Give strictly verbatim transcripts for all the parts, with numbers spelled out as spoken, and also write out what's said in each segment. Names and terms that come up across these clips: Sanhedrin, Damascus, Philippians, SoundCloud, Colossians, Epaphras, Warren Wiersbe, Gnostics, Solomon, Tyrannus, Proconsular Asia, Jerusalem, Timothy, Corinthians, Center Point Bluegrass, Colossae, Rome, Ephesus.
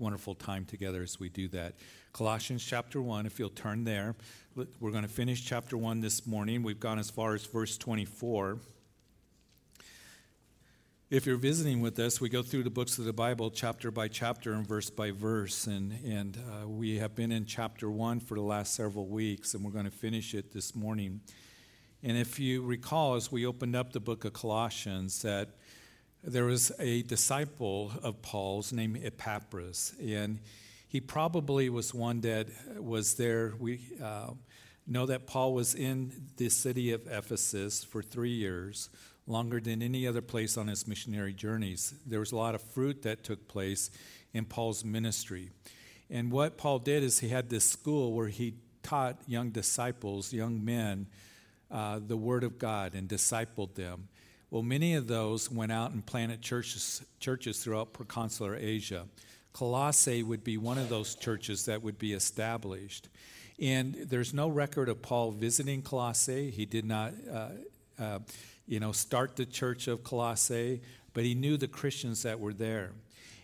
wonderful time together as we do that. Colossians chapter one, if you'll turn there. We're going to finish chapter one this morning. We've gone as far as verse twenty-four. If you're visiting with us, we go through the books of the Bible chapter by chapter and verse by verse. And, and uh, we have been in chapter one for the last several weeks, and we're going to finish it this morning. And if you recall, as we opened up the book of Colossians, that there was a disciple of Paul's named Epaphras. And he probably was one that was there. We uh, know that Paul was in the city of Ephesus for three years. Longer than any other place on his missionary journeys. There was a lot of fruit that took place in Paul's ministry. And what Paul did is he had this school where he taught young disciples, young men, uh, the Word of God and discipled them. Well, many of those went out and planted churches, churches throughout Proconsular Asia. Colossae would be one of those churches that would be established. And there's no record of Paul visiting Colossae. He did not... Uh, uh, you know, start the church of Colossae, but he knew the Christians that were there.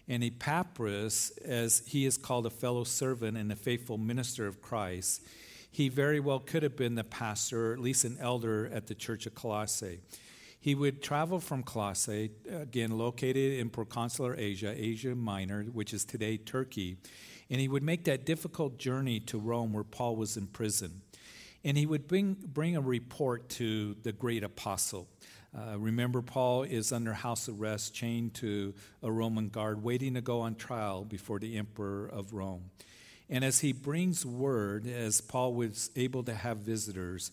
And Epaphras, as he is called a fellow servant and a faithful minister of Christ, he very well could have been the pastor, or at least an elder at the church of Colossae. He would travel from Colossae, again, located in Proconsular Asia, Asia Minor, which is today Turkey, and he would make that difficult journey to Rome where Paul was in prison. And he would bring, bring a report to the great apostle. Uh, remember, Paul is under house arrest, chained to a Roman guard, waiting to go on trial before the emperor of Rome. And as he brings word, as Paul was able to have visitors,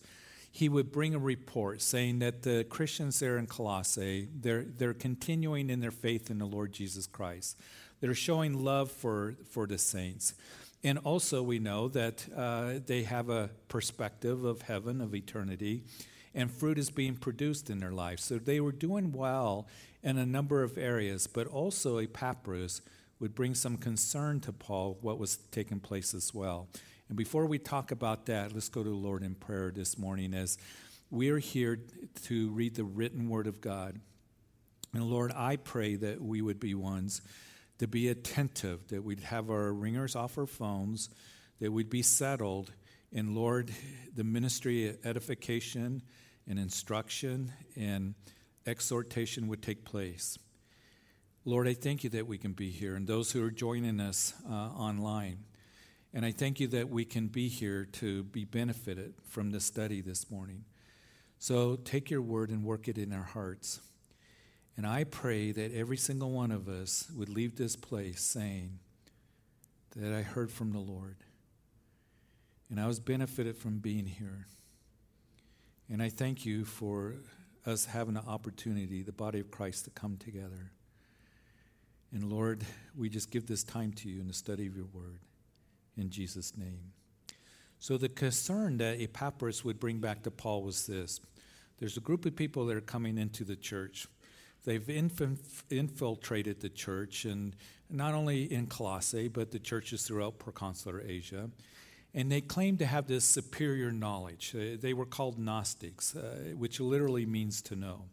he would bring a report saying that the Christians there in Colossae, they're, they're continuing in their faith in the Lord Jesus Christ. They're showing love for, for the saints. And also we know that uh, they have a perspective of heaven, of eternity, and fruit is being produced in their life. So they were doing well in a number of areas, but also Epaphras would bring some concern to Paul what was taking place as well. And before we talk about that, let's go to the Lord in prayer this morning as we are here to read the written word of God. And Lord, I pray that we would be ones to be attentive, that we'd have our ringers off our phones, that we'd be settled in, Lord, the ministry of edification and instruction and exhortation would take place. Lord, I thank you that we can be here and those who are joining us uh, online. And I thank you that we can be here to be benefited from the study this morning. So take your word and work it in our hearts. And I pray that every single one of us would leave this place saying that I heard from the Lord. And I was benefited from being here. And I thank you for us having an opportunity, the body of Christ, to come together. And Lord, we just give this time to you in the study of your word. In Jesus' name. So the concern that Epaphras would bring back to Paul was this. There's a group of people that are coming into the church. They've infiltrated the church, and not only in Colossae, but the churches throughout Proconsular Asia. And they claim to have this superior knowledge. They were called Gnostics, uh, which literally means to know.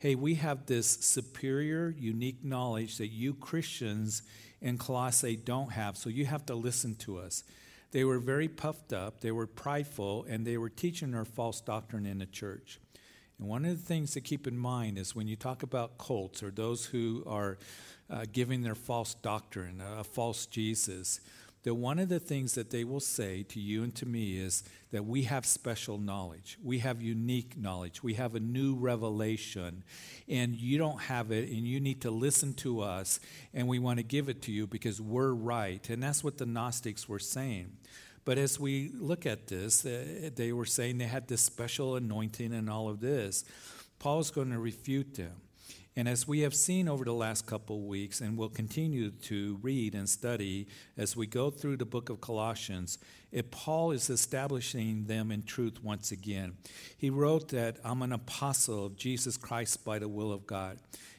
Hey, we have this superior, unique knowledge that you Christians in Colossae don't have, so you have to listen to us. They were very puffed up, they were prideful, and they were teaching their false doctrine in the church. And one of the things to keep in mind is when you talk about cults or those who are uh, giving their false doctrine, a false Jesus, that one of the things that they will say to you and to me is that we have special knowledge. We have unique knowledge. We have a new revelation, and you don't have it, and you need to listen to us, and we want to give it to you because we're right. And that's what the Gnostics were saying. But as we look at this, they were saying they had this special anointing and all of this. Paul's going to refute them. And as we have seen over the last couple of weeks, and we'll continue to read and study as we go through the book of Colossians, if Paul is establishing them in truth once again. He wrote that, I'm an apostle of Jesus Christ by the will of God.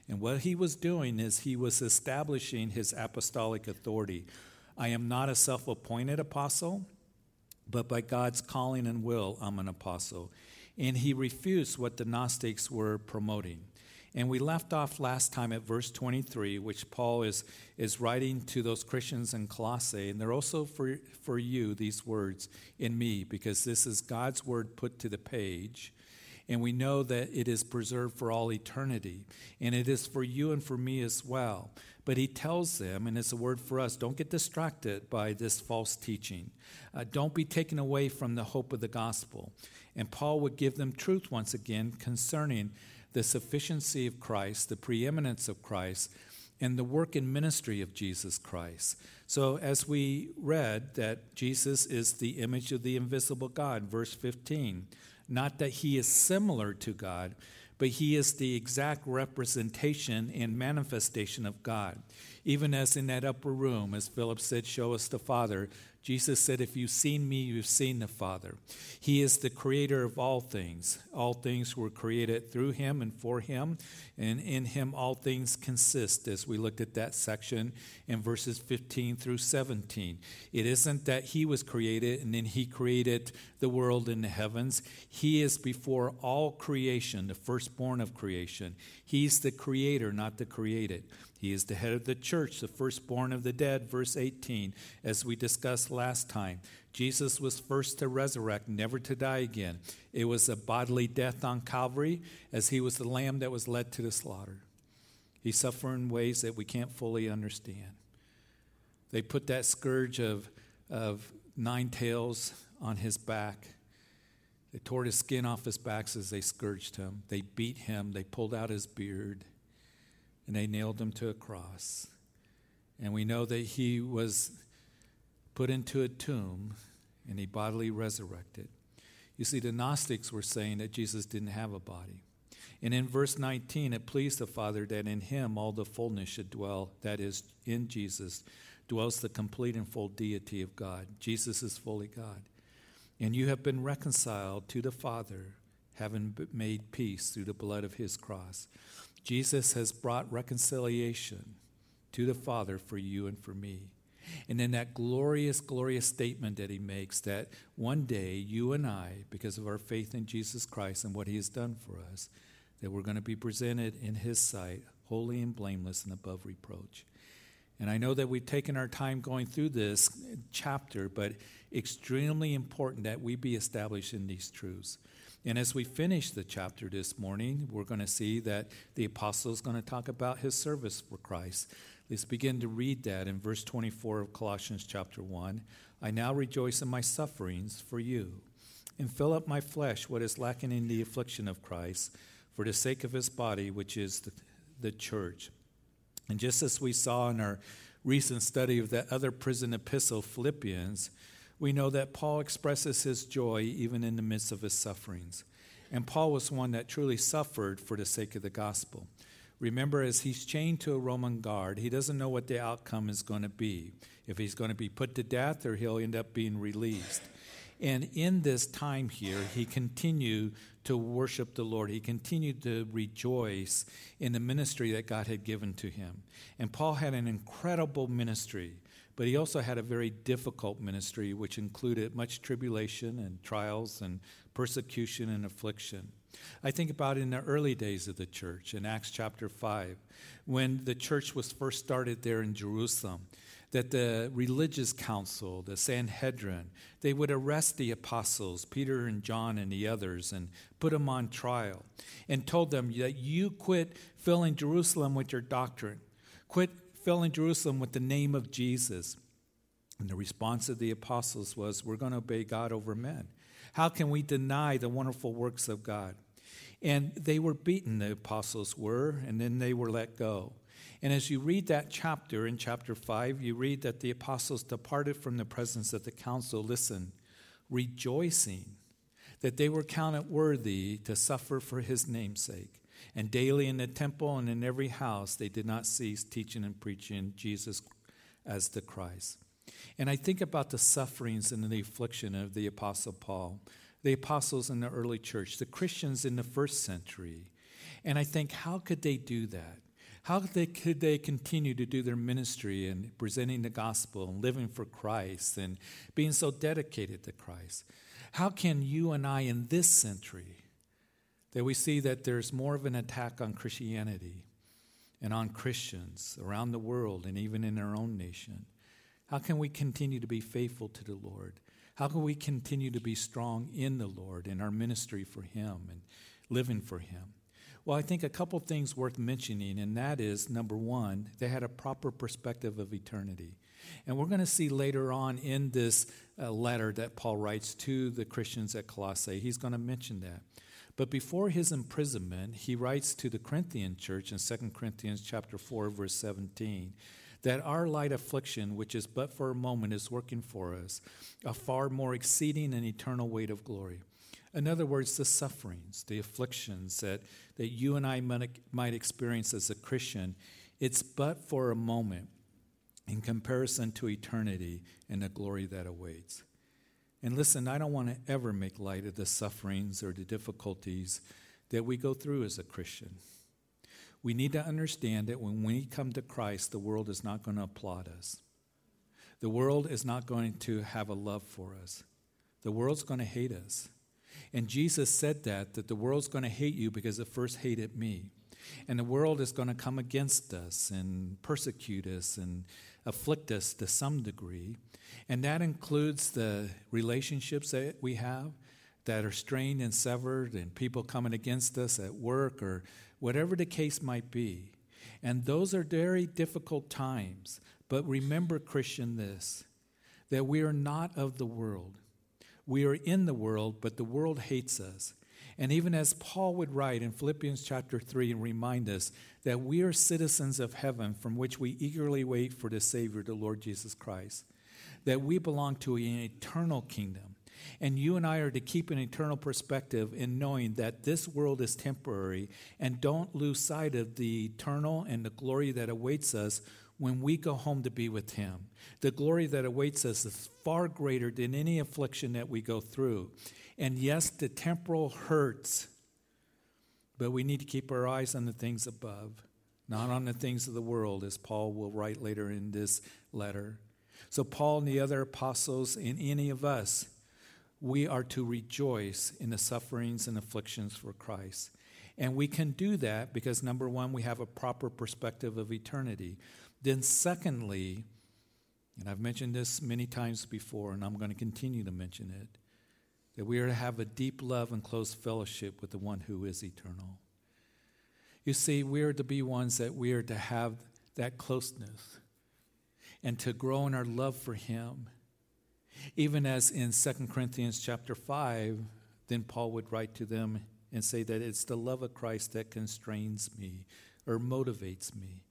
And what he was doing is he was establishing his apostolic authority. I am not a self-appointed apostle, but by God's calling and will, I'm an apostle. And he refused what the Gnostics were promoting. And we left off last time at verse twenty-three, which Paul is, is writing to those Christians in Colossae. And they're also for, for you, these words, in me, because this is God's word put to the page. And we know that it is preserved for all eternity. And it is for you and for me as well. But he tells them, and it's a word for us, don't get distracted by this false teaching. Uh, don't be taken away from the hope of the gospel. And Paul would give them truth once again concerning the sufficiency of Christ, the preeminence of Christ, and the work and ministry of Jesus Christ. So as we read that Jesus is the image of the invisible God, verse fifteen, not that he is similar to God, but he is the exact representation and manifestation of God. Even as in that upper room, as Philip said, show us the Father, Jesus said, if you've seen me, you've seen the Father. He is the creator of all things. All things were created through him and for him, and in him all things consist, as we looked at that section in verses fifteen through seventeen. It isn't that he was created and then he created the world and the heavens. He is before all creation, the firstborn of creation. He's the creator, not the created. He is the head of the church, the firstborn of the dead, verse eighteen, as we discussed last time. Jesus was first to resurrect, never to die again. It was a bodily death on Calvary, as he was the lamb that was led to the slaughter. He suffered in ways that we can't fully understand. They put that scourge of, of nine tails on his back. They tore his skin off his back as they scourged him. They beat him. They pulled out his beard. And they nailed him to a cross. And we know that he was put into a tomb, and he bodily resurrected. You see, the Gnostics were saying that Jesus didn't have a body. And in verse nineteen, it pleased the Father that in him all the fullness should dwell, that is, in Jesus, dwells the complete and full deity of God. Jesus is fully God. And you have been reconciled to the Father, having made peace through the blood of his cross. Jesus has brought reconciliation to the Father for you and for me. And then that glorious, glorious statement that he makes, that one day you and I, because of our faith in Jesus Christ and what he has done for us, that we're going to be presented in his sight, holy and blameless and above reproach. And I know that we've taken our time going through this chapter, but extremely important that we be established in these truths. And as we finish the chapter this morning, we're going to see that the apostle is going to talk about his service for Christ. Let's begin to read that in verse twenty-four of Colossians chapter one. I now rejoice in my sufferings for you, and fill up my flesh what is lacking in the affliction of Christ for the sake of his body, which is the, the church. And just as we saw in our recent study of that other prison epistle, Philippians, we know that Paul expresses his joy even in the midst of his sufferings. And Paul was one that truly suffered for the sake of the gospel. Remember, as he's chained to a Roman guard, he doesn't know what the outcome is going to be, if he's going to be put to death or he'll end up being released. And in this time here, he continued to worship the Lord. He continued to rejoice in the ministry that God had given to him. And Paul had an incredible ministry. But he also had a very difficult ministry, which included much tribulation and trials and persecution and affliction. I think about in the early days of the church, in Acts chapter five, when the church was first started there in Jerusalem, that the religious council, the Sanhedrin, they would arrest the apostles, Peter and John and the others, and put them on trial, and told them that you quit filling Jerusalem with your doctrine. Quit filling Jerusalem with the name of Jesus. And the response of the apostles was, we're going to obey God over men. How can we deny the wonderful works of God? And they were beaten, the apostles were, and then they were let go. And as you read that chapter, in chapter five, you read that the apostles departed from the presence of the council, listen, rejoicing that they were counted worthy to suffer for his name's sake. And daily in the temple and in every house, they did not cease teaching and preaching Jesus as the Christ. And I think about the sufferings and the affliction of the Apostle Paul, the apostles in the early church, the Christians in the first century. And I think, how could they do that? How could they continue to do their ministry and presenting the gospel and living for Christ and being so dedicated to Christ? How can you and I in this century that we see that there's more of an attack on Christianity and on Christians around the world and even in our own nation. How can we continue to be faithful to the Lord? How can we continue to be strong in the Lord, in our ministry for Him and living for Him? Well, I think a couple things worth mentioning, and that is, number one, they had a proper perspective of eternity. And we're going to see later on in this uh, letter that Paul writes to the Christians at Colossae, he's going to mention that. But before his imprisonment, he writes to the Corinthian church in Second Corinthians chapter four, verse seventeen, that our light affliction, which is but for a moment, is working for us a far more exceeding and eternal weight of glory. In other words, the sufferings, the afflictions that, that you and I might experience as a Christian, it's but for a moment in comparison to eternity and the glory that awaits. And listen, I don't want to ever make light of the sufferings or the difficulties that we go through as a Christian. We need to understand that when we come to Christ, the world is not going to applaud us. The world is not going to have a love for us. The world's going to hate us. And Jesus said that, that the world's going to hate you because it first hated me. And the world is going to come against us and persecute us and afflict us to some degree. And that includes the relationships that we have that are strained and severed, and people coming against us at work or whatever the case might be. And those are very difficult times. But remember, Christian, this, that we are not of the world. We are in the world, but the world hates us. And even as Paul would write in Philippians chapter three and remind us that we are citizens of heaven, from which we eagerly wait for the Savior, the Lord Jesus Christ, that we belong to an eternal kingdom. And you and I are to keep an eternal perspective in knowing that this world is temporary, and don't lose sight of the eternal and the glory that awaits us when we go home to be with Him. The glory that awaits us is far greater than any affliction that we go through. And yes, the temporal hurts, but we need to keep our eyes on the things above, not on the things of the world, as Paul will write later in this letter. So Paul and the other apostles and any of us, we are to rejoice in the sufferings and afflictions for Christ. And we can do that because, number one, we have a proper perspective of eternity. Then secondly, and I've mentioned this many times before, and I'm going to continue to mention it, that we are to have a deep love and close fellowship with the one who is eternal. You see, we are to be ones that we are to have that closeness and to grow in our love for Him. Even as in Second Corinthians chapter five, then Paul would write to them and say that it's the love of Christ that constrains me or motivates me.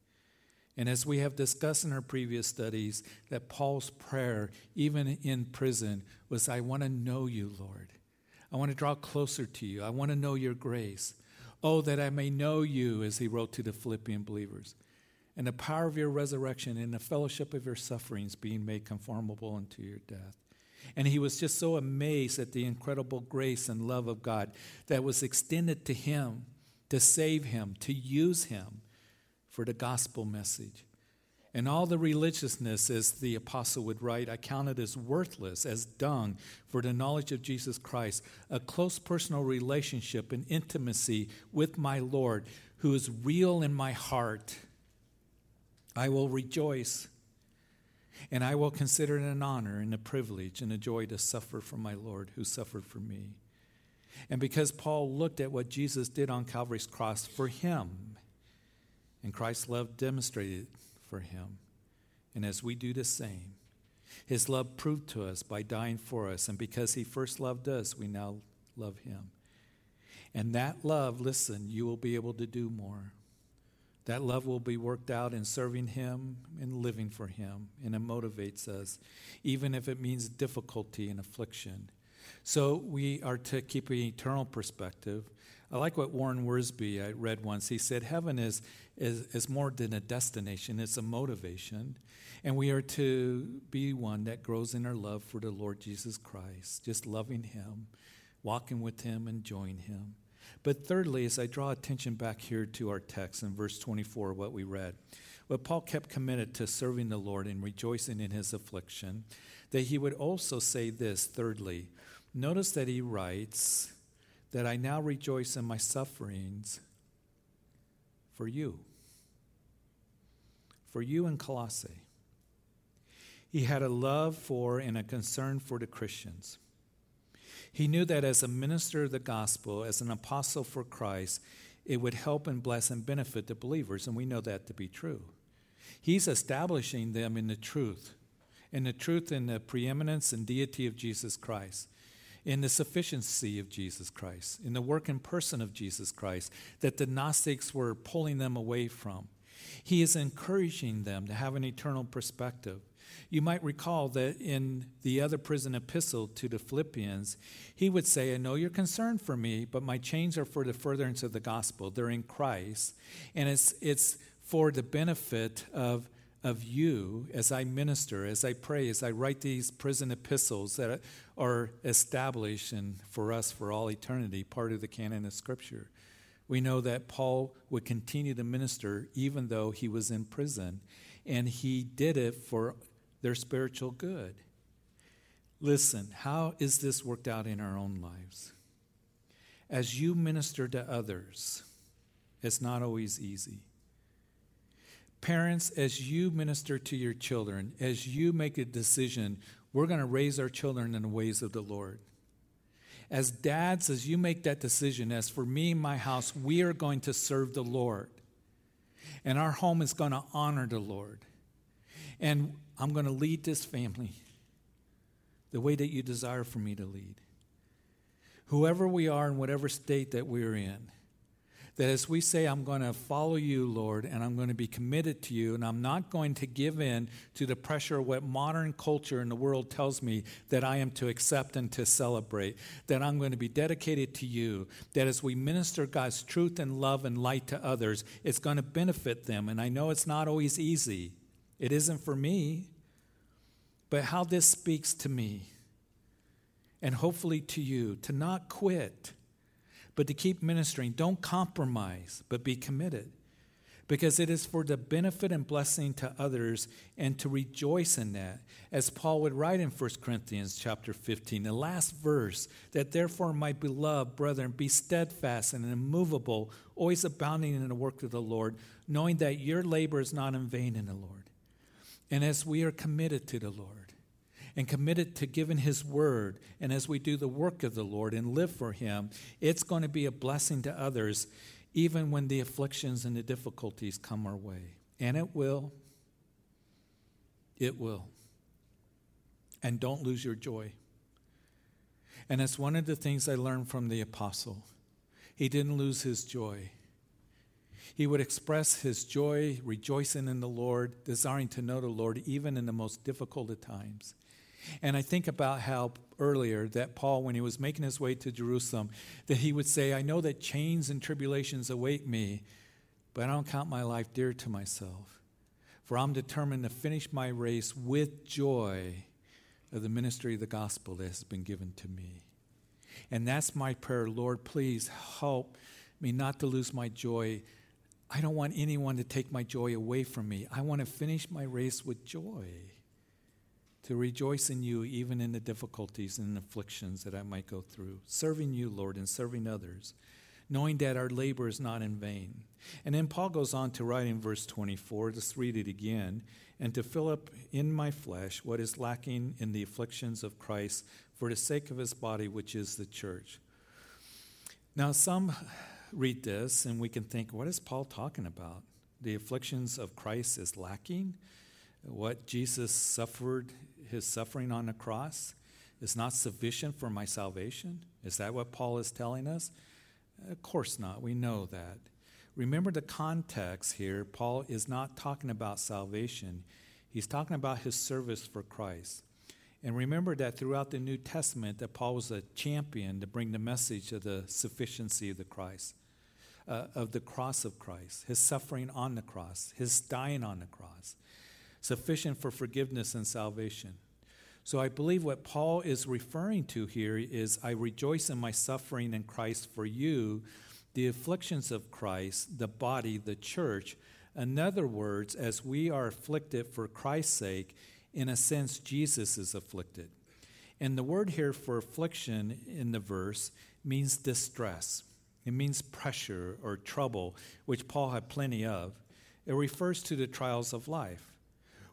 And as we have discussed in our previous studies, that Paul's prayer, even in prison, was, I want to know you, Lord. I want to draw closer to you. I want to know your grace. Oh, that I may know you, as he wrote to the Philippian believers, and the power of your resurrection and the fellowship of your sufferings, being made conformable unto your death. And he was just so amazed at the incredible grace and love of God that was extended to him, to save him, to use him for the gospel message. And all the religiousness, as the apostle would write, I counted as worthless, as dung, for the knowledge of Jesus Christ, a close personal relationship and intimacy with my Lord, who is real in my heart. I will rejoice, and I will consider it an honor and a privilege and a joy to suffer for my Lord, who suffered for me. And because Paul looked at what Jesus did on Calvary's cross for him, and Christ's love demonstrated for him, and as we do the same, his love proved to us by dying for us, and because he first loved us, we now love him. And that love, listen, you will be able to do more. That love will be worked out in serving him and living for him, and it motivates us, even if it means difficulty and affliction. So we are to keep an eternal perspective. I like what Warren Wiersbe, I read once, he said, heaven is, is, is more than a destination, it's a motivation. And we are to be one that grows in our love for the Lord Jesus Christ, just loving him, walking with him, enjoying him. But thirdly, as I draw attention back here to our text in verse twenty-four, what we read, what Paul kept committed to serving the Lord and rejoicing in his affliction, that he would also say this, thirdly, notice that he writes that I now rejoice in my sufferings for you. For you in Colossae. He had a love for and a concern for the Christians. He knew that as a minister of the gospel, as an apostle for Christ, it would help and bless and benefit the believers, and we know that to be true. He's establishing them in the truth, in the truth in the preeminence and deity of Jesus Christ, in the sufficiency of Jesus Christ, in the work and person of Jesus Christ that the Gnostics were pulling them away from. He is encouraging them to have an eternal perspective. You might recall that in the other prison epistle to the Philippians, he would say, I know you're concerned for me, but my chains are for the furtherance of the gospel. They're in Christ, and it's it's for the benefit of, of you as I minister, as I pray, as I write these prison epistles that are established and for us for all eternity, part of the canon of Scripture. We know that Paul would continue to minister even though he was in prison, and he did it for their spiritual good. Listen, how is this worked out in our own lives? As you minister to others, it's not always easy. Parents, as you minister to your children, as you make a decision, we're going to raise our children in the ways of the Lord. As dads, as you make that decision, as for me and my house, we are going to serve the Lord. And our home is going to honor the Lord. And I'm going to lead this family the way that you desire for me to lead. Whoever we are in whatever state that we're in, that as we say, I'm going to follow you, Lord, and I'm going to be committed to you, and I'm not going to give in to the pressure of what modern culture in the world tells me that I am to accept and to celebrate, that I'm going to be dedicated to you, that as we minister God's truth and love and light to others, it's going to benefit them. And I know it's not always easy. It isn't for me, but how this speaks to me, and hopefully to you, to not quit, but to keep ministering. Don't compromise, but be committed, because it is for the benefit and blessing to others, and to rejoice in that. As Paul would write in First Corinthians chapter fifteen, the last verse, that therefore, my beloved brethren, be steadfast and immovable, always abounding in the work of the Lord, knowing that your labor is not in vain in the Lord. And as we are committed to the Lord, and committed to giving his word, and as we do the work of the Lord and live for him, it's going to be a blessing to others, even when the afflictions and the difficulties come our way. And it will. It will. And don't lose your joy. And that's one of the things I learned from the apostle. He didn't lose his joy. He would express his joy, rejoicing in the Lord, desiring to know the Lord, even in the most difficult of times. And I think about how earlier that Paul, when he was making his way to Jerusalem, that he would say, I know that chains and tribulations await me, but I don't count my life dear to myself, for I'm determined to finish my race with joy of the ministry of the gospel that has been given to me. And that's my prayer, Lord, please help me not to lose my joy. I don't want anyone to take my joy away from me. I want to finish my race with joy, to rejoice in you even in the difficulties and afflictions that I might go through, serving you, Lord, and serving others, knowing that our labor is not in vain. And then Paul goes on to write in verse twenty-four, just read it again, and to fill up in my flesh what is lacking in the afflictions of Christ for the sake of his body, which is the church. Now some read this and we can think, what is Paul talking about? The afflictions of Christ is lacking? What Jesus suffered, his suffering on the cross, is not sufficient for my salvation? Is that what Paul is telling us? Of course not. We know that. Remember the context here. Paul is not talking about salvation. He's talking about his service for Christ. And remember that throughout the New Testament that Paul was a champion to bring the message of the sufficiency of the Christ, uh, of the cross of Christ, his suffering on the cross, his dying on the cross, sufficient for forgiveness and salvation. So I believe what Paul is referring to here is, I rejoice in my suffering in Christ for you, the afflictions of Christ, the body, the church. In other words, as we are afflicted for Christ's sake, in a sense, Jesus is afflicted. And the word here for affliction in the verse means distress. It means pressure or trouble, which Paul had plenty of. It refers to the trials of life.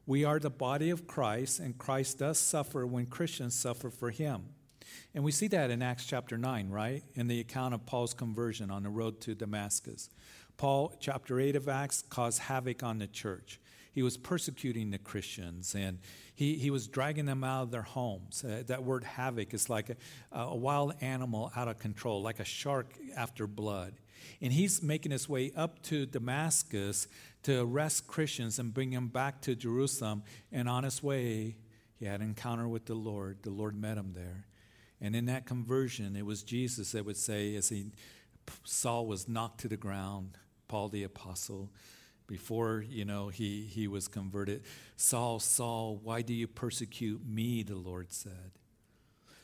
We are the body of Christ, and Christ does suffer when Christians suffer for him. And we see that in Acts chapter nine, right? In the account of Paul's conversion on the road to Damascus. Paul, chapter eight of Acts, caused havoc on the church. He was persecuting the Christians, and he, he was dragging them out of their homes. Uh, that word havoc is like a, a wild animal out of control, like a shark after blood. And he's making his way up to Damascus to arrest Christians and bring them back to Jerusalem. And on his way, he had an encounter with the Lord. The Lord met him there. And in that conversion, it was Jesus that would say, as he, Saul was knocked to the ground, Paul the apostle, before, you know, he, he was converted, Saul, Saul, why do you persecute me, the Lord said.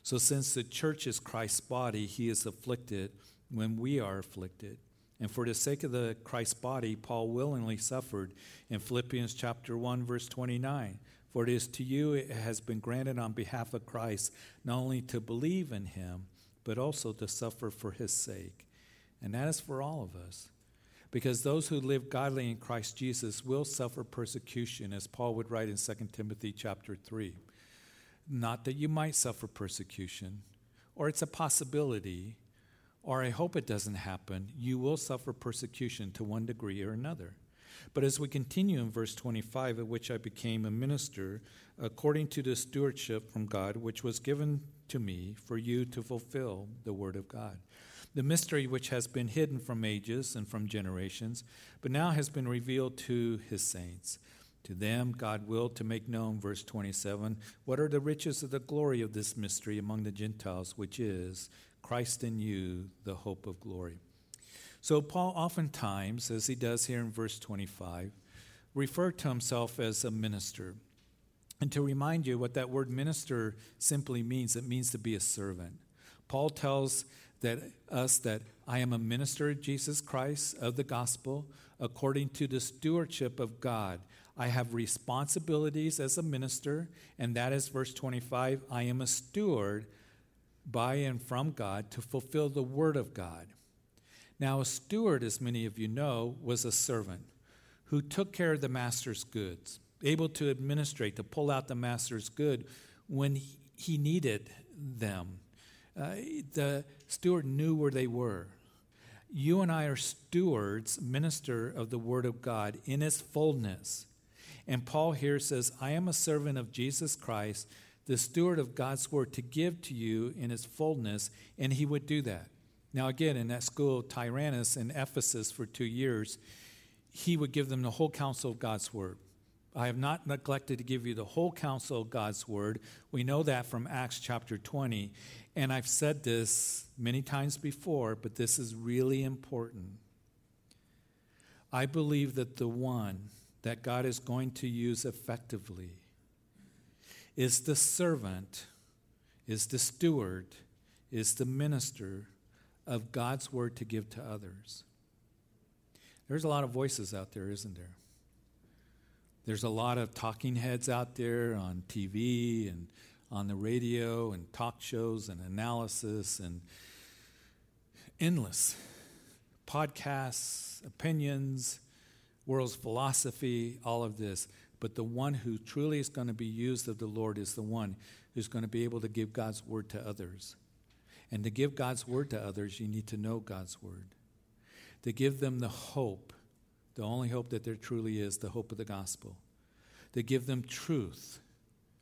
So since the church is Christ's body, he is afflicted when we are afflicted. And for the sake of the Christ's body, Paul willingly suffered in Philippians chapter one, verse twenty-nine. For it is to you it has been granted on behalf of Christ, not only to believe in him, but also to suffer for his sake. And that is for all of us. Because those who live godly in Christ Jesus will suffer persecution, as Paul would write in Second Timothy chapter three. Not that you might suffer persecution, or it's a possibility, or I hope it doesn't happen. You will suffer persecution to one degree or another. But as we continue in verse twenty-five, at which I became a minister, according to the stewardship from God, which was given to me for you to fulfill the word of God. The mystery which has been hidden from ages and from generations, but now has been revealed to his saints. To them God willed to make known, verse twenty-seven, what are the riches of the glory of this mystery among the Gentiles, which is Christ in you, the hope of glory. So Paul oftentimes, as he does here in verse twenty-five, referred to himself as a minister. And to remind you what that word minister simply means, it means to be a servant. Paul tells that us that I am a minister of Jesus Christ, of the gospel, according to the stewardship of God. I have responsibilities as a minister, and that is verse twenty-five, I am a steward by and from God to fulfill the word of God. Now a steward, as many of you know, was a servant who took care of the master's goods, able to administrate, to pull out the master's good when he needed them. Uh, the steward knew where they were. You and I are stewards, minister of the word of God in its fullness. And Paul here says, I am a servant of Jesus Christ, the steward of God's word to give to you in its fullness, and he would do that. Now again, in that school, Tyrannus in Ephesus for two years, he would give them the whole counsel of God's word. I have not neglected to give you the whole counsel of God's word. We know that from Acts chapter twenty. And I've said this many times before, but this is really important. I believe that the one that God is going to use effectively is the servant, is the steward, is the minister of God's word to give to others. There's a lot of voices out there, isn't there? There's a lot of talking heads out there on T V and on the radio and talk shows and analysis and endless podcasts, opinions, world's philosophy, all of this. But the one who truly is going to be used of the Lord is the one who's going to be able to give God's word to others. And to give God's word to others, you need to know God's word. To give them the hope. The only hope that there truly is, the hope of the gospel. To give them truth.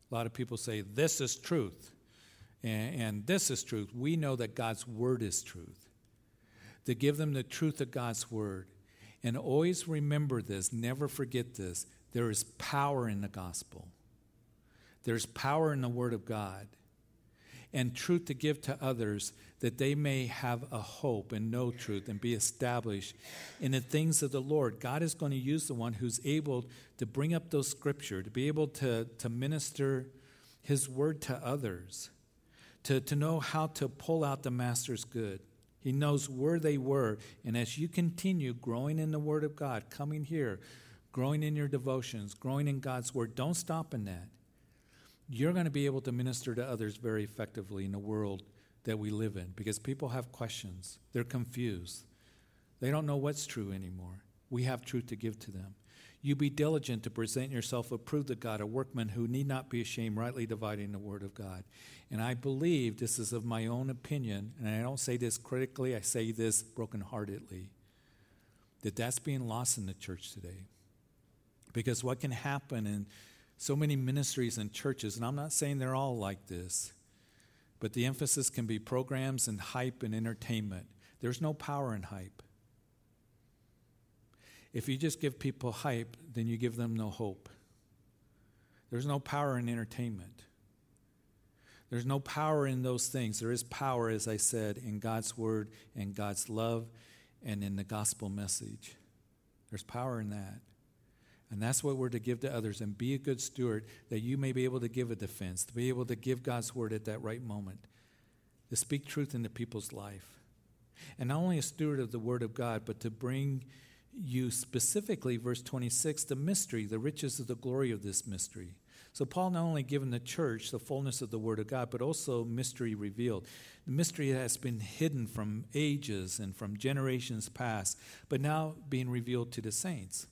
A lot of people say, this is truth, and, and this is truth. We know that God's word is truth. To give them the truth of God's word. And always remember this, never forget this. There is power in the gospel. There's power in the word of God. And truth to give to others that they may have a hope and know truth and be established in the things of the Lord. God is going to use the one who's able to bring up those scripture, to be able to, to minister his word to others, to, to know how to pull out the master's good. He knows where they were. And as you continue growing in the word of God, coming here, growing in your devotions, growing in God's word, don't stop in that. you're going to be able to minister to others very effectively in the world that we live in, because people have questions. They're confused. They don't know what's true anymore. We have truth to give to them. You be diligent to present yourself approved to God, a workman who need not be ashamed, rightly dividing the word of God. And I believe, this is of my own opinion, and I don't say this critically, I say this brokenheartedly, that that's being lost in the church today. Because what can happen in so many ministries and churches, and I'm not saying they're all like this, but the emphasis can be programs and hype and entertainment. There's no power in hype. If you just give people hype, then you give them no hope. There's no power in entertainment. There's no power in those things. There is power, as I said, in God's word and God's love and in the gospel message. There's power in that. And that's what we're to give to others, and be a good steward, that you may be able to give a defense, to be able to give God's word at that right moment, to speak truth into people's life. And not only a steward of the word of God, but to bring you specifically, verse twenty-six, the mystery, the riches of the glory of this mystery. So Paul not only given the church the fullness of the word of God, but also mystery revealed. The mystery has been hidden from ages and from generations past, but now being revealed to the saints.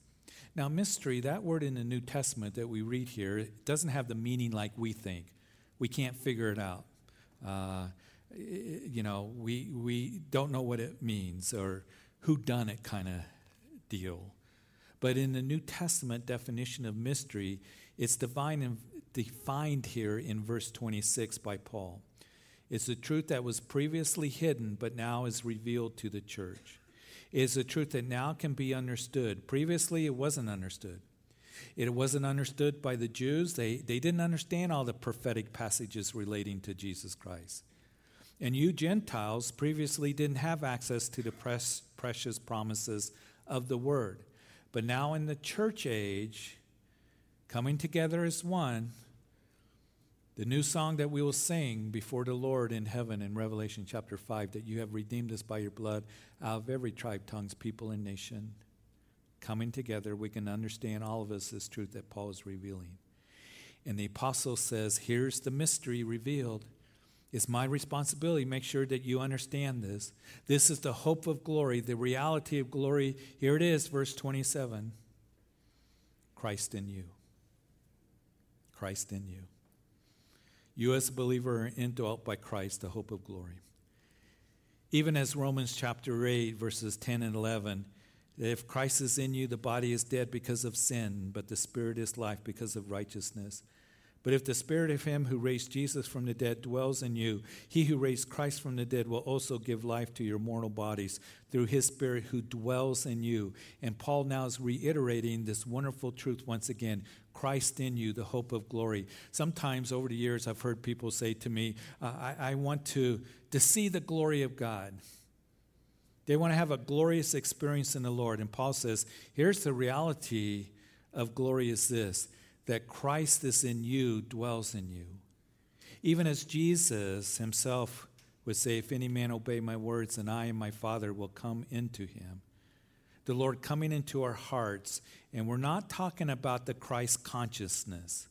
Now mystery, that word in the New Testament that we read here, it doesn't have the meaning like we think. We can't figure it out. Uh, you know, we we don't know what it means, or who done it kind of deal. But in the New Testament definition of mystery, it's divine, defined here in verse twenty-six by Paul. It's the truth that was previously hidden but now is revealed to the church. It's the truth that now can be understood. Previously, it wasn't understood. It wasn't understood by the Jews. They, they didn't understand all the prophetic passages relating to Jesus Christ. And you Gentiles previously didn't have access to the pres- precious promises of the word. But now in the church age, coming together as one, the new song that we will sing before the Lord in heaven in Revelation chapter five, that you have redeemed us by your blood out of every tribe, tongues, people, and nation. Coming together, we can understand, all of us, this truth that Paul is revealing. And the apostle says, here's the mystery revealed. It's my responsibility to make sure that you understand this. This is the hope of glory, the reality of glory. Here it is, verse twenty-seven. Christ in you. Christ in you. You as a believer are indwelt by Christ, the hope of glory. Even as Romans chapter eight, verses ten and eleven, that if Christ is in you, the body is dead because of sin, but the spirit is life because of righteousness. But if the spirit of him who raised Jesus from the dead dwells in you, he who raised Christ from the dead will also give life to your mortal bodies through his spirit who dwells in you. And Paul now is reiterating this wonderful truth once again, Christ in you, the hope of glory. Sometimes over the years I've heard people say to me, uh, I, I want to, to see the glory of God. They want to have a glorious experience in the Lord. And Paul says, here's the reality of glory is this, that Christ is in you, dwells in you. Even as Jesus himself would say, if any man obey my words, then I and my Father will come into him. The Lord coming into our hearts, and we're not talking about the Christ consciousness.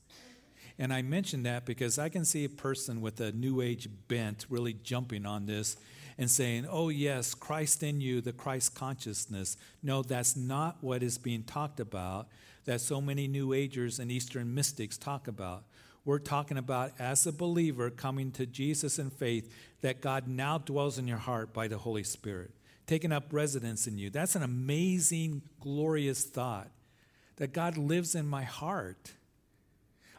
And I mention that because I can see a person with a New Age bent really jumping on this and saying, oh yes, Christ in you, the Christ consciousness. No, that's not what is being talked about, that so many New Agers and Eastern mystics talk about. We're talking about, as a believer coming to Jesus in faith, that God now dwells in your heart by the Holy Spirit, taking up residence in you. That's an amazing, glorious thought, that God lives in my heart.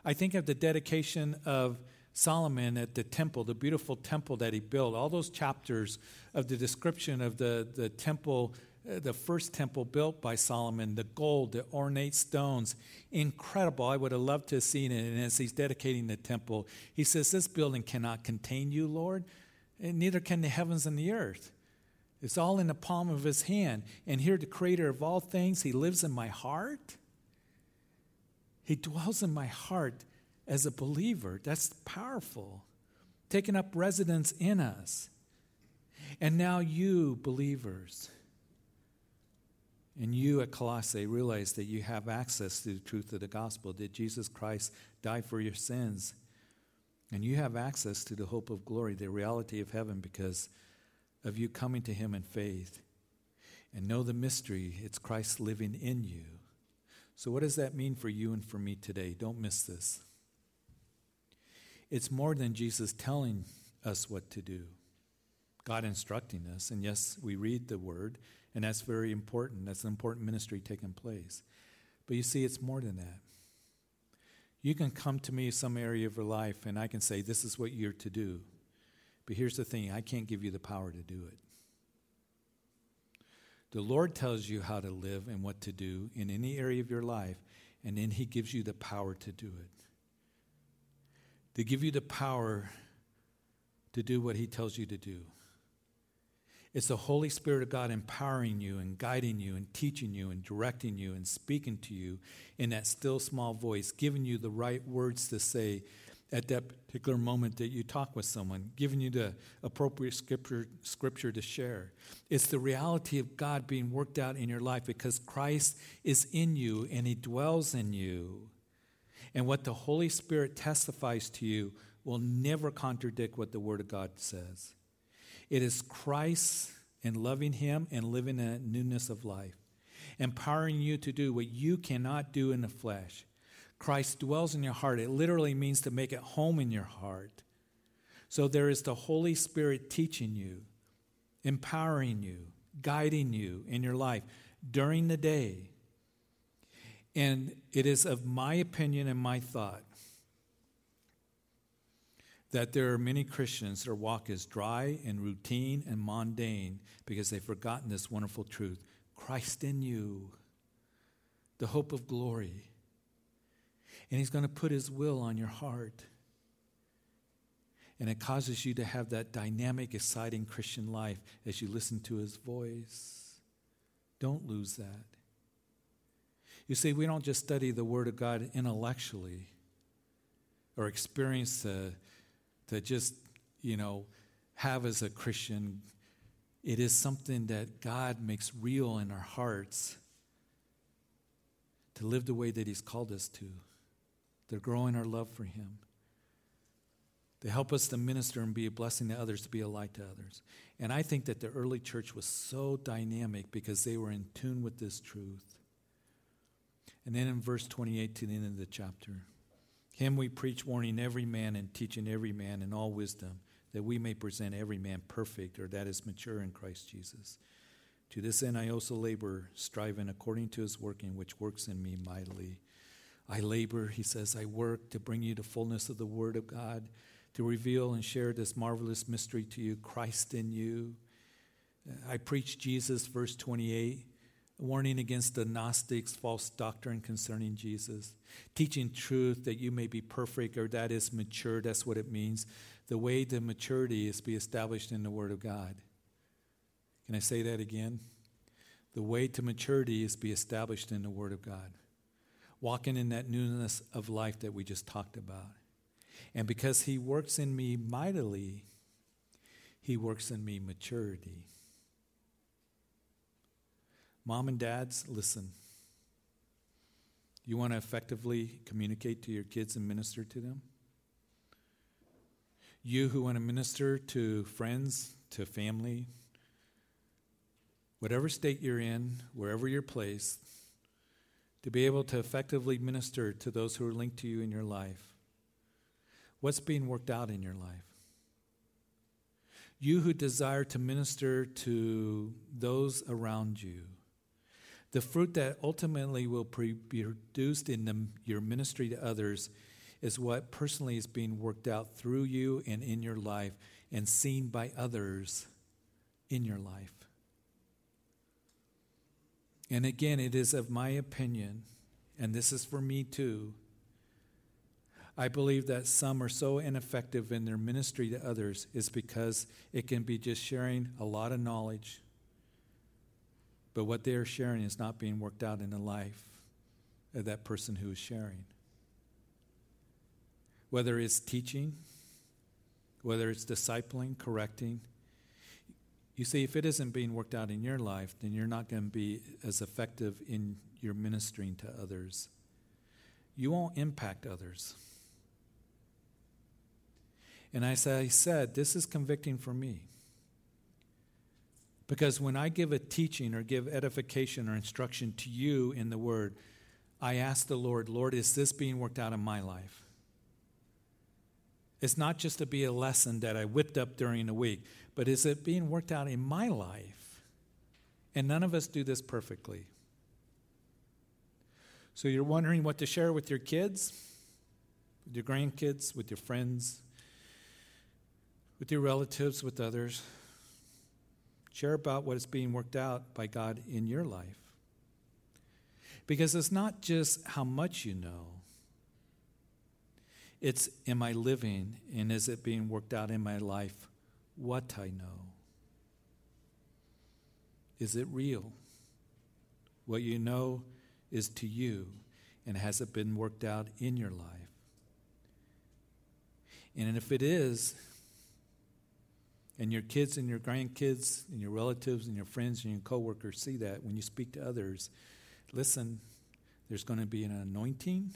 I think of the dedication of Solomon at the temple, the beautiful temple that he built, all those chapters of the description of the, the temple, the first temple built by Solomon, the gold, the ornate stones, incredible. I would have loved to have seen it. And as he's dedicating the temple, he says, this building cannot contain you, Lord, and neither can the heavens and the earth. It's all in the palm of his hand. And here, the creator of all things, he lives in my heart. He dwells in my heart as a believer. That's powerful. Taking up residence in us. And now you, believers, and you at Colossae, realize that you have access to the truth of the gospel, that Jesus Christ died for your sins, And you have access to the hope of glory, the reality of heaven, because of you coming to him in faith. And know the mystery, it's Christ living in you. So what does that mean for you and for me today? Don't miss this. It's more than Jesus telling us what to do. God instructing us, and yes, we read the word, and that's very important. That's an important ministry taking place. But you see, it's more than that. You can come to me in some area of your life, and I can say, this is what you're to do. But here's the thing, I can't give you the power to do it. The Lord tells you how to live and what to do in any area of your life, and then he gives you the power to do it. To give you the power to do what he tells you to do. It's the Holy Spirit of God empowering you and guiding you and teaching you and directing you and speaking to you in that still small voice, giving you the right words to say at that particular moment that you talk with someone, giving you the appropriate scripture, scripture to share. It's the reality of God being worked out in your life because Christ is in you and he dwells in you. And what the Holy Spirit testifies to you will never contradict what the Word of God says. It is Christ and loving him and living in a newness of life, empowering you to do what you cannot do in the flesh. Christ dwells in your heart. It literally means to make it home in your heart. So there is the Holy Spirit teaching you, empowering you, guiding you in your life during the day. And it is of my opinion and my thought that there are many Christians, their walk is dry and routine and mundane because they've forgotten this wonderful truth. Christ in you, the hope of glory. And he's going to put his will on your heart. And it causes you to have that dynamic, exciting Christian life as you listen to his voice. Don't lose that. You see, we don't just study the Word of God intellectually or experience the to just, you know, have as a Christian. It is something that God makes real in our hearts to live the way that he's called us to. They're growing our love for him. They help us to minister and be a blessing to others, to be a light to others. And I think that the early church was so dynamic because they were in tune with this truth. And then in verse twenty-eight to the end of the chapter, him we preach, warning every man and teaching every man in all wisdom, that we may present every man perfect, or that is mature in Christ Jesus. To this end I also labor, striving according to his working, which works in me mightily. I labor, he says, I work to bring you the fullness of the Word of God, to reveal and share this marvelous mystery to you, Christ in you. I preach Jesus, verse twenty-eight. Warning against the Gnostics, false doctrine concerning Jesus. Teaching truth that you may be perfect, or that is mature. That's what it means. The way to maturity is to be established in the Word of God. Can I say that again? The way to maturity is to be established in the Word of God. Walking in that newness of life that we just talked about. And because he works in me mightily, he works in me maturity. Mom and dads, listen. You want to effectively communicate to your kids and minister to them? You who want to minister to friends, to family, whatever state you're in, wherever you're placed, to be able to effectively minister to those who are linked to you in your life. What's being worked out in your life? You who desire to minister to those around you, the fruit that ultimately will be produced in the, your ministry to others is what personally is being worked out through you and in your life and seen by others in your life. And again, it is of my opinion, and this is for me too, I believe that some are so ineffective in their ministry to others is because it can be just sharing a lot of knowledge, but what they are sharing is not being worked out in the life of that person who is sharing. Whether it's teaching, whether it's discipling, correcting. You see, if it isn't being worked out in your life, then you're not going to be as effective in your ministering to others. You won't impact others. And as I said, this is convicting for me. Because when I give a teaching or give edification or instruction to you in the Word, I ask the Lord, Lord, is this being worked out in my life? It's not just to be a lesson that I whipped up during the week, but is it being worked out in my life? And none of us do this perfectly. So you're wondering what to share with your kids, with your grandkids, with your friends, with your relatives, with others. Share about what is being worked out by God in your life. Because it's not just how much you know. It's, am I living, and is it being worked out in my life, what I know? Is it real? What you know is to you, and has it been worked out in your life? And if it is, and your kids and your grandkids and your relatives and your friends and your coworkers see that, when you speak to others, listen, there's going to be an anointing,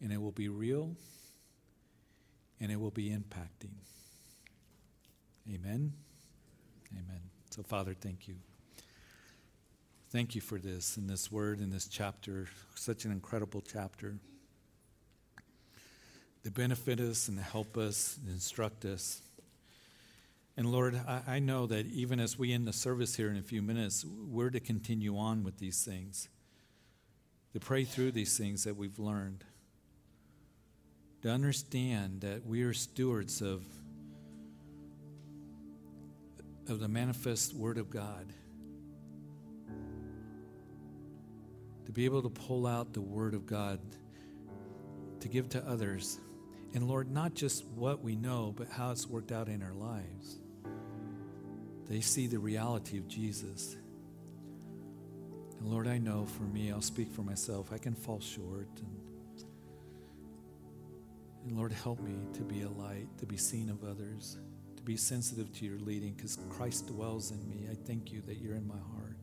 and it will be real, and it will be impacting. Amen? Amen. So, Father, thank you. Thank you for this and this word and this chapter, such an incredible chapter. To benefit us and to help us and instruct us. And, Lord, I, I know that even as we end the service here in a few minutes, we're to continue on with these things, to pray through these things that we've learned, to understand that we are stewards of, of the manifest Word of God, to be able to pull out the Word of God to give to others. And, Lord, not just what we know, but how it's worked out in our lives. They see the reality of Jesus. And, Lord, I know for me, I'll speak for myself, I can fall short. And, And Lord, help me to be a light, to be seen of others, to be sensitive to your leading, because Christ dwells in me. I thank you that you're in my heart.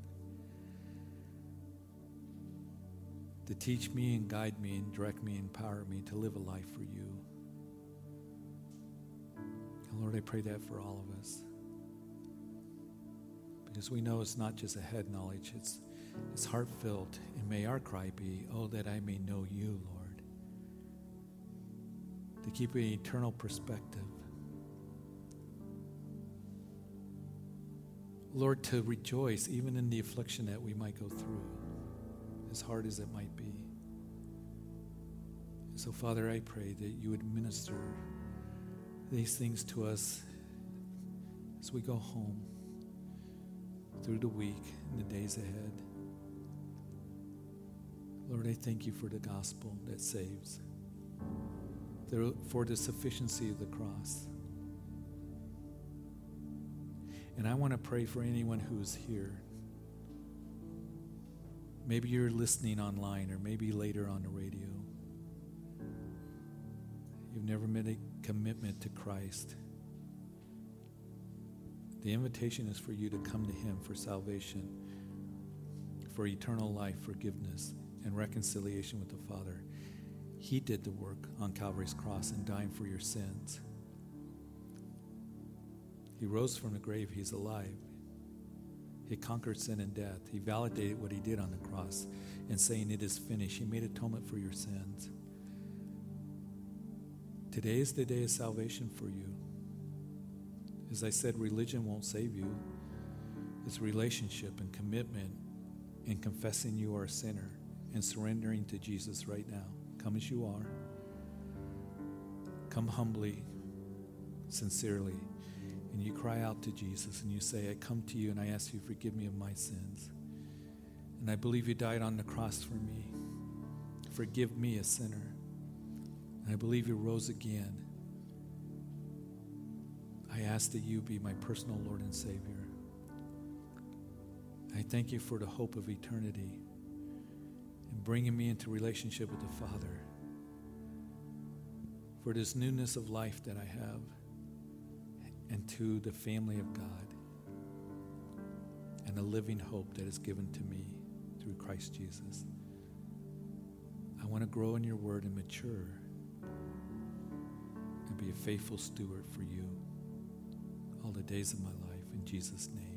To teach me and guide me and direct me and empower me to live a life for you. And Lord, I pray that for all of us. Because we know it's not just a head knowledge, it's, it's heartfelt. And may our cry be, oh, that I may know you, Lord. To keep an eternal perspective. Lord, to rejoice even in the affliction that we might go through, as hard as it might be. And so, Father, I pray that you would minister these things to us as we go home through the week and the days ahead. Lord, I thank you for the gospel that saves. For the sufficiency of the cross. And I want to pray for anyone who is here. Maybe you're listening online or maybe later on the radio. You've never made a commitment to Christ. The invitation is for you to come to him for salvation, for eternal life, forgiveness, and reconciliation with the Father. He did the work on Calvary's cross in dying for your sins. He rose from the grave. He's alive. He conquered sin and death. He validated what he did on the cross in saying it is finished. He made atonement for your sins. Today is the day of salvation for you. As I said, religion won't save you. It's relationship and commitment and confessing you are a sinner and surrendering to Jesus right now. Come as you are. Come humbly, sincerely, and you cry out to Jesus and you say, I come to you and I ask you to forgive me of my sins. And I believe you died on the cross for me. Forgive me, a sinner. And I believe you rose again. I ask that you be my personal Lord and Savior. I thank you for the hope of eternity. Bringing me into relationship with the Father, for this newness of life that I have, and to the family of God, and the living hope that is given to me through Christ Jesus. I want to grow in your word and mature, can be a faithful steward for you all the days of my life, in Jesus' name.